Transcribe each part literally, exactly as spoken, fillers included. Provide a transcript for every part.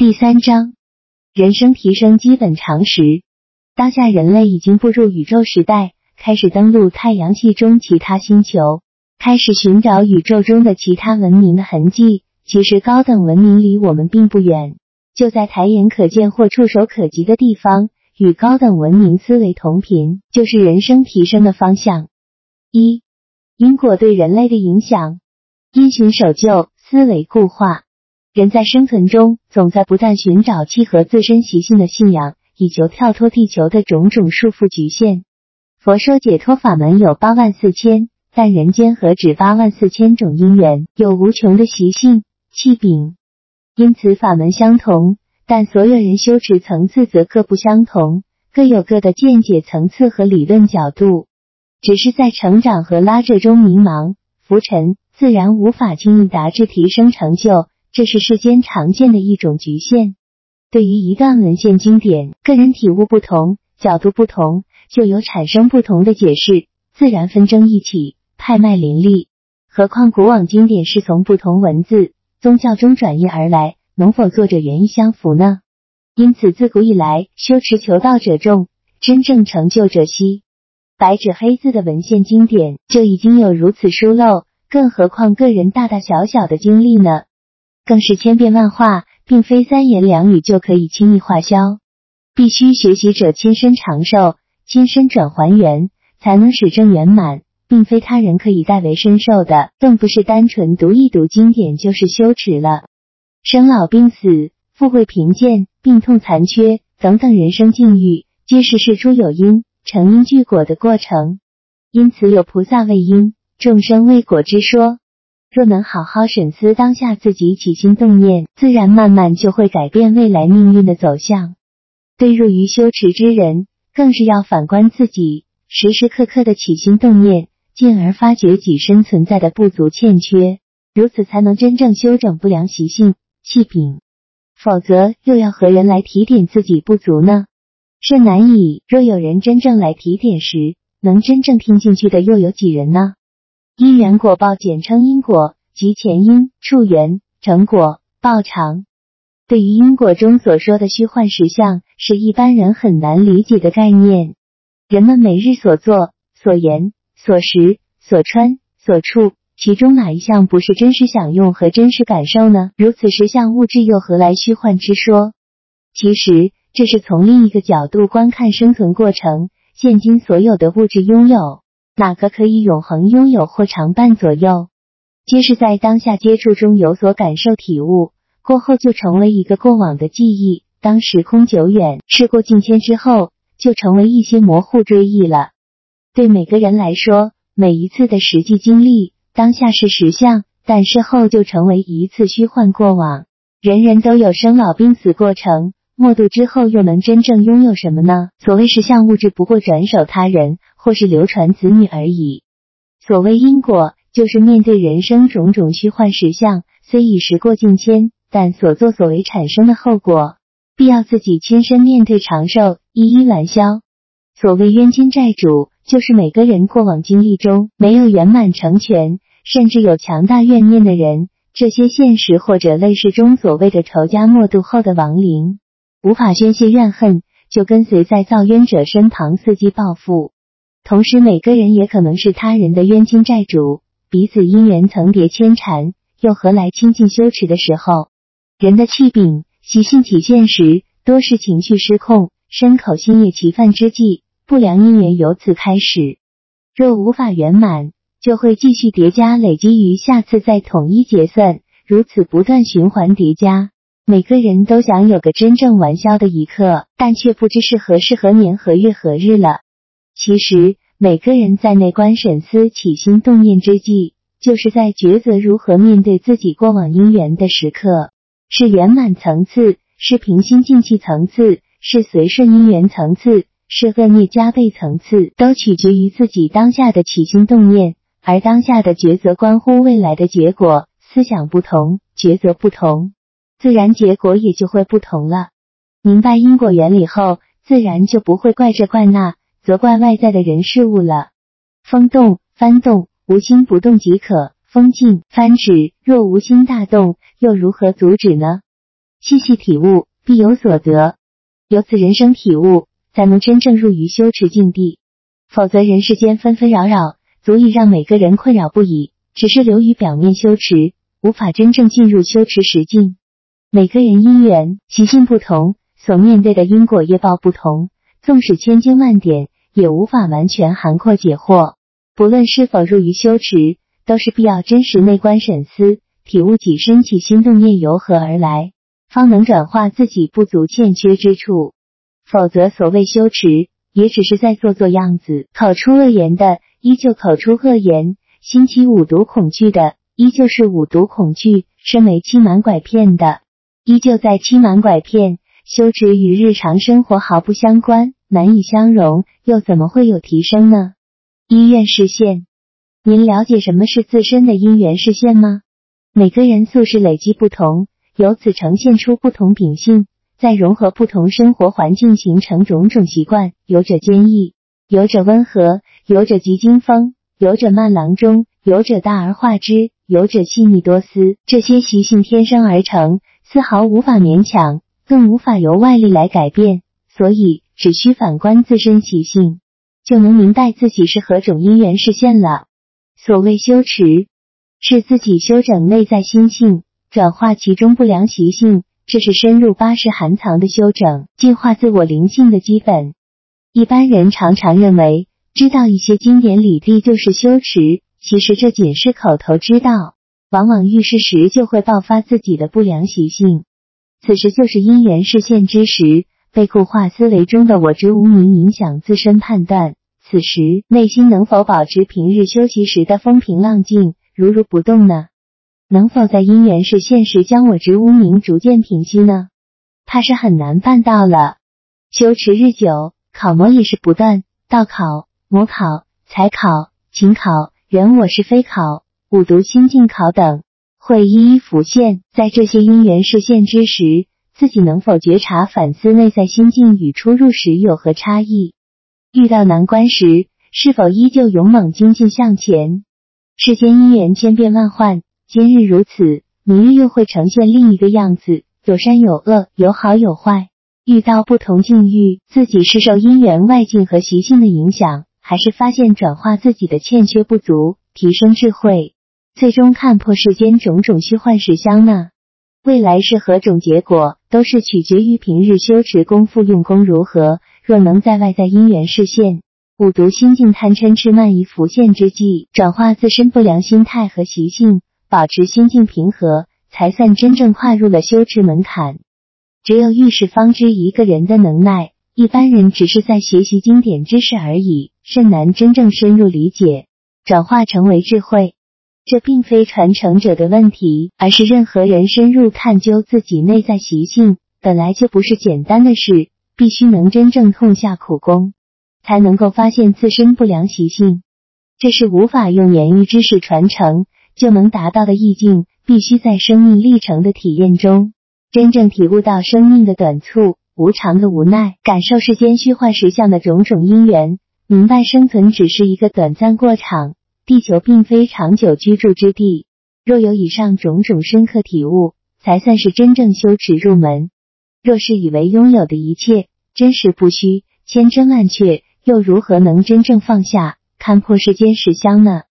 第三章，人生提升基本常识。当下人类已经步入宇宙时代，开始登陆太阳系中其他星球，开始寻找宇宙中的其他文明的痕迹。其实高等文明离我们并不远，就在抬眼可见或触手可及的地方，与高等文明思维同频，就是人生提升的方向。一、因果对人类的影响。因循守旧，思维固化。人在生存中，总在不断寻找契合自身习性的信仰，以求跳脱地球的种种束缚局限。佛说解脱法门有八万四千，但人间何止八万四千种因缘，有无穷的习性、气禀。因此法门相同，但所有人修持层次则各不相同，各有各的见解层次和理论角度。只是在成长和拉扯中迷茫、浮沉，自然无法轻易达至提升成就。这是世间常见的一种局限。对于一段文献经典，个人体悟不同，角度不同，就有产生不同的解释，自然纷争一起，派脉林立。何况古往经典是从不同文字、宗教中转译而来，能否作者原意相符呢？因此自古以来，修持求道者众，真正成就者稀。白纸黑字的文献经典就已经有如此疏漏，更何况个人大大小小的经历呢？更是千变万化，并非三言两语就可以轻易化消，必须学习者亲身尝受，亲身转还原，才能使正圆满，并非他人可以代为身受的，更不是单纯读一读经典就是修持了。生老病死、富贵贫贱、病痛残缺等等人生境遇，皆是事出有因、成因具果的过程，因此有菩萨为因、众生为果之说。若能好好审思当下自己起心动念，自然慢慢就会改变未来命运的走向。对入于修持之人，更是要反观自己，时时刻刻的起心动念，进而发觉己身存在的不足欠缺，如此才能真正修整不良习性、气禀。否则又要何人来提点自己不足呢？甚难以。若有人真正来提点时，能真正听进去的又有几人呢？因缘果报简称因果，即前因、触缘、成果、报偿。对于因果中所说的虚幻实相，是一般人很难理解的概念。人们每日所做、所言、所食、所穿、所触，其中哪一项不是真实享用和真实感受呢？如此实相物质，又何来虚幻之说？其实，这是从另一个角度观看生存过程。现今所有的物质拥有，哪个可以永恒拥有或常伴左右，皆是在当下接触中有所感受体悟，过后就成为一个过往的记忆。当时空久远，事过境迁之后，就成为一些模糊追忆了。对每个人来说，每一次的实际经历，当下是实相，但事后就成为一次虚幻过往。人人都有生老病死过程，默度之后又能真正拥有什么呢？所谓实相物质，不过转手他人或是流传子女而已。所谓因果，就是面对人生种种虚幻实相，虽已时过境迁，但所作所为产生的后果，必要自己亲身面对承受，一一完消。所谓冤亲债主，就是每个人过往经历中没有圆满成全，甚至有强大怨念的人，这些现实或者类似中所谓的仇家默度后的亡灵，无法宣泄怨恨，就跟随在造冤者身旁伺机报复。同时每个人也可能是他人的冤亲债主，彼此因缘层叠牵缠，又何来清净修持的时候？人的气禀、习性体现时，多是情绪失控，身口心业齐犯之际，不良因缘由此开始。若无法圆满，就会继续叠加累积，于下次再统一结算，如此不断循环叠加。每个人都想有个真正完消的一刻，但却不知是何时何年何月何日了。其实，每个人在内观审思起心动念之际，就是在抉择如何面对自己过往因缘的时刻。是圆满层次，是平心静气层次，是随顺因缘层次，是恶孽加倍层次，都取决于自己当下的起心动念，而当下的抉择关乎未来的结果。思想不同，抉择不同，自然结果也就会不同了。明白因果原理后，自然就不会怪这怪那，责怪外在的人事物了。风动、幡动，无心不动即可，风静、幡止，若无心大动，又如何阻止呢？细细体悟，必有所得。由此人生体悟，才能真正入于修持境地。否则人世间纷纷扰扰，足以让每个人困扰不已，只是流于表面修持，无法真正进入修持实境。每个人因缘、习性不同，所面对的因果业报不同，纵使千经万典，也无法完全涵括解惑。不论是否入于修持，都是必要真实内观审思，体悟己身起心动念由何而来，方能转化自己不足欠缺之处。否则所谓修持，也只是在做做样子。口出恶言的，依旧口出恶言；心起五毒恐惧的，依旧是五毒恐惧；身为欺瞒拐骗的，依旧在欺瞒拐骗。修持与日常生活毫不相关，难以相容，又怎么会有提升呢？因缘示现，您了解什么是自身的因缘示现吗？每个人素质累积不同，由此呈现出不同秉性，再融合不同生活环境形成种种习惯，有者坚毅，有者温和，有者急惊风，有者慢郎中，有者大而化之，有者细腻多思。这些习性天生而成，丝毫无法勉强，更无法由外力来改变，所以只需反观自身习性，就能明白自己是何种因缘示现了。所谓修持，是自己修整内在心性，转化其中不良习性，这是深入八识含藏的修整，净化自我灵性的基本。一般人常常认为，知道一些经典理地就是修持，其实这仅是口头知道，往往遇事时就会爆发自己的不良习性。此时就是因缘示现之时，被固化思维中的我执无明影响自身判断，此时内心能否保持平日修习时的风平浪静，如如不动呢？能否在因缘示现时将我执无明逐渐平息呢？怕是很难办到了。修持日久，考磨也是不断，道考、魔考、财考、情考、人我是非考、五毒心境考等，会一一浮现。在这些因缘示现之时，自己能否觉察反思内在心境与出入时有何差异？遇到难关时，是否依旧勇猛精进向前？世间因缘千变万幻，今日如此，明日又会呈现另一个样子，有善有恶，有好有坏。遇到不同境遇，自己是受因缘外境和习性的影响，还是发现转化自己的欠缺不足，提升智慧，最终看破世间种种虚幻实相呢？未来是何种结果，都是取决于平日修持功夫用功如何。若能在外在因缘示现、五毒心境贪嗔痴慢疑浮现之际，转化自身不良心态和习性，保持心境平和，才算真正跨入了修持门槛。只有遇事方知一个人的能耐，一般人只是在学习经典知识而已，甚难真正深入理解，转化成为智慧。这并非传承者的问题，而是任何人深入探究自己内在习性，本来就不是简单的事，必须能真正痛下苦功，才能够发现自身不良习性。这是无法用言语知识传承就能达到的意境，必须在生命历程的体验中，真正体悟到生命的短促、无常的无奈，感受世间虚幻实相的种种因缘，明白生存只是一个短暂过场，地球并非长久居住之地。若有以上种种深刻体悟，才算是真正修持入门。若是以为拥有的一切真实不虚、千真万确，又如何能真正放下、看破世间实相呢？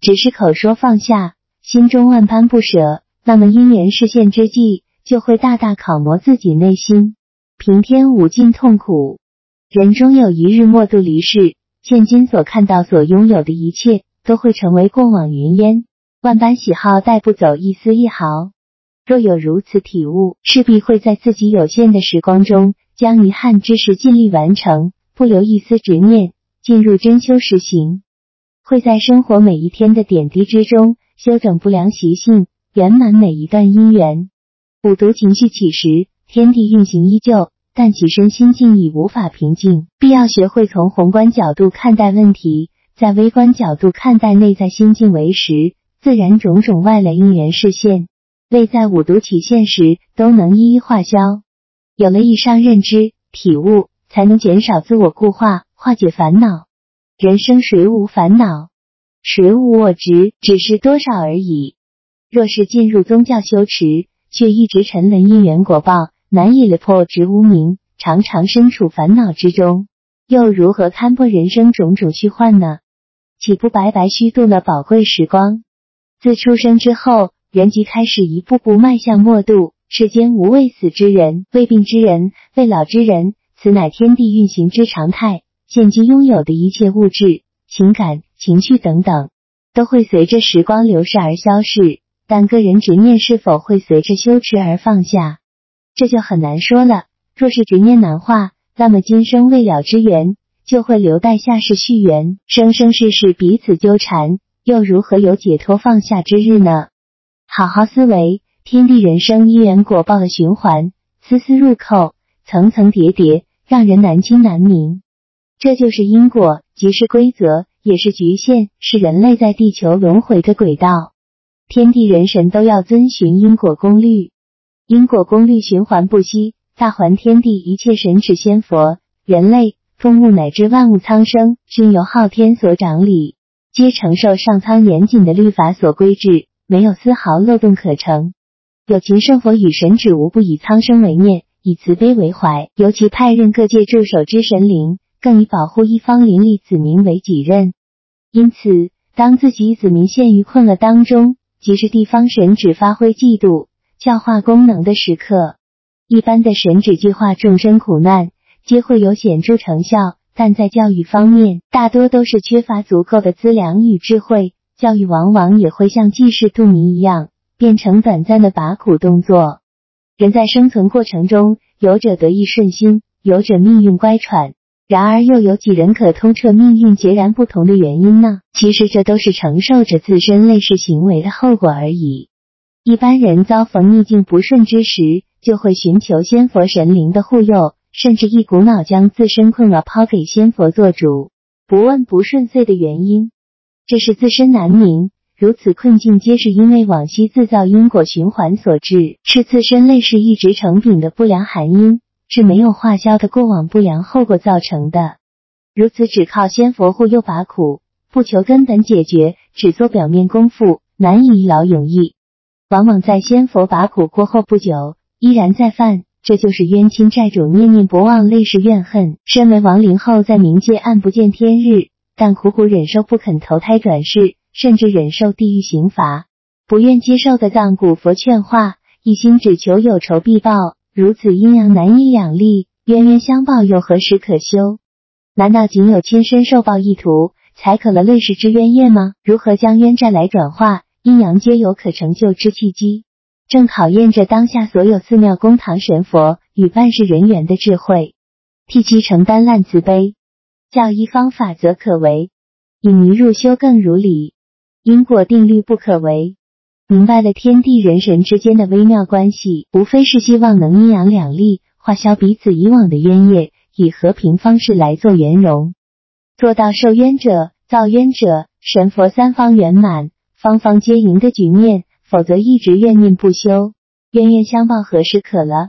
只是口说放下，心中万般不舍，那么因缘示现之际，就会大大考磨自己内心，平添无尽痛苦。人终有一日末度离世，现今所看到、所拥有的一切，都会成为过往云烟，万般喜好带不走一丝一毫。若有如此体悟，势必会在自己有限的时光中，将遗憾之事尽力完成，不留一丝执念，进入真修实行。会在生活每一天的点滴之中，修整不良习性，圆满每一段因缘。五毒情绪起时，天地运行依旧，但其身心境已无法平静，必要学会从宏观角度看待问题，在微观角度看待内在心境为实，自然种种外来因缘示现，未在五毒起现时都能一一化消。有了以上认知体悟，才能减少自我固化，化解烦恼。人生谁无烦恼，谁无我执，只是多少而已。若是进入宗教修持，却一直沉沦因缘果报，难以了破执无明，常常身处烦恼之中，又如何堪破人生种种虚幻呢？岂不白白虚度了宝贵时光？自出生之后，人即开始一步步迈向末度，世间无未死之人，未病之人，未老之人，此乃天地运行之常态。现今拥有的一切物质、情感、情绪等等，都会随着时光流逝而消逝，但个人执念是否会随着羞耻而放下，这就很难说了。若是执念难化，那么今生未了之缘，就会留待下世续缘，生生世世彼此纠缠，又如何有解脱放下之日呢？好好思维天地人生因缘果报的循环，丝丝入扣，层层叠叠，让人难清难明。这就是因果，即是规则，也是局限，是人类在地球轮回的轨道。天地人神都要遵循因果公律，因果公律循环不息，大还天地一切神指仙佛，人类动物乃至万物苍生，均由昊天所掌理，皆承受上苍严谨的律法所规制，没有丝毫漏洞可乘。有情圣佛与神旨无不以苍生为念，以慈悲为怀，尤其派任各界驻守之神灵，更以保护一方邻里子民为己任。因此当自己子民陷于困了当中，即是地方神旨发挥嫉妒教化功能的时刻。一般的神旨计划众生苦难，皆会有显著成效，但在教育方面，大多都是缺乏足够的资粮与智慧，教育往往也会像济世渡民一样，变成短暂的拔苦动作。人在生存过程中，有者得意顺心，有者命运乖舛，然而又有几人可通彻命运截然不同的原因呢？其实这都是承受着自身类似行为的后果而已。一般人遭逢逆境不顺之时，就会寻求仙佛神灵的护佑，甚至一股脑将自身困扰抛给仙佛做主，不问不顺遂的原因。这是自身难明，如此困境皆是因为往昔自造因果循环所致，是自身类似一直成禀的不良含因，是没有化消的过往不良后果造成的。如此只靠仙佛护佑拔苦，不求根本解决，只做表面功夫，难以一劳永逸。往往在仙佛拔苦过后不久，依然再犯，这就是冤亲债主念念不忘，累世怨恨。身为亡灵后，在冥界暗不见天日，但苦苦忍受不肯投胎转世，甚至忍受地狱刑罚。不愿接受的藏古佛劝化，一心只求有仇必报，如此阴阳难以两立，冤冤相报又何时可休？难道仅有亲身受报意图，才可了累世之冤业吗？如何将冤债来转化，阴阳皆有可成就之契机，正考验着当下所有寺庙公堂神佛与办事人员的智慧，替其承担烂慈悲。教一方法则可为，引迷入修更如理，因果定律不可为。明白了天地人神之间的微妙关系，无非是希望能阴阳两立，化消彼此以往的冤业，以和平方式来做圆融，做到受冤者、造冤者、神佛三方圆满，方方皆赢的局面，否则一直怨念不休，冤冤相报何时可了？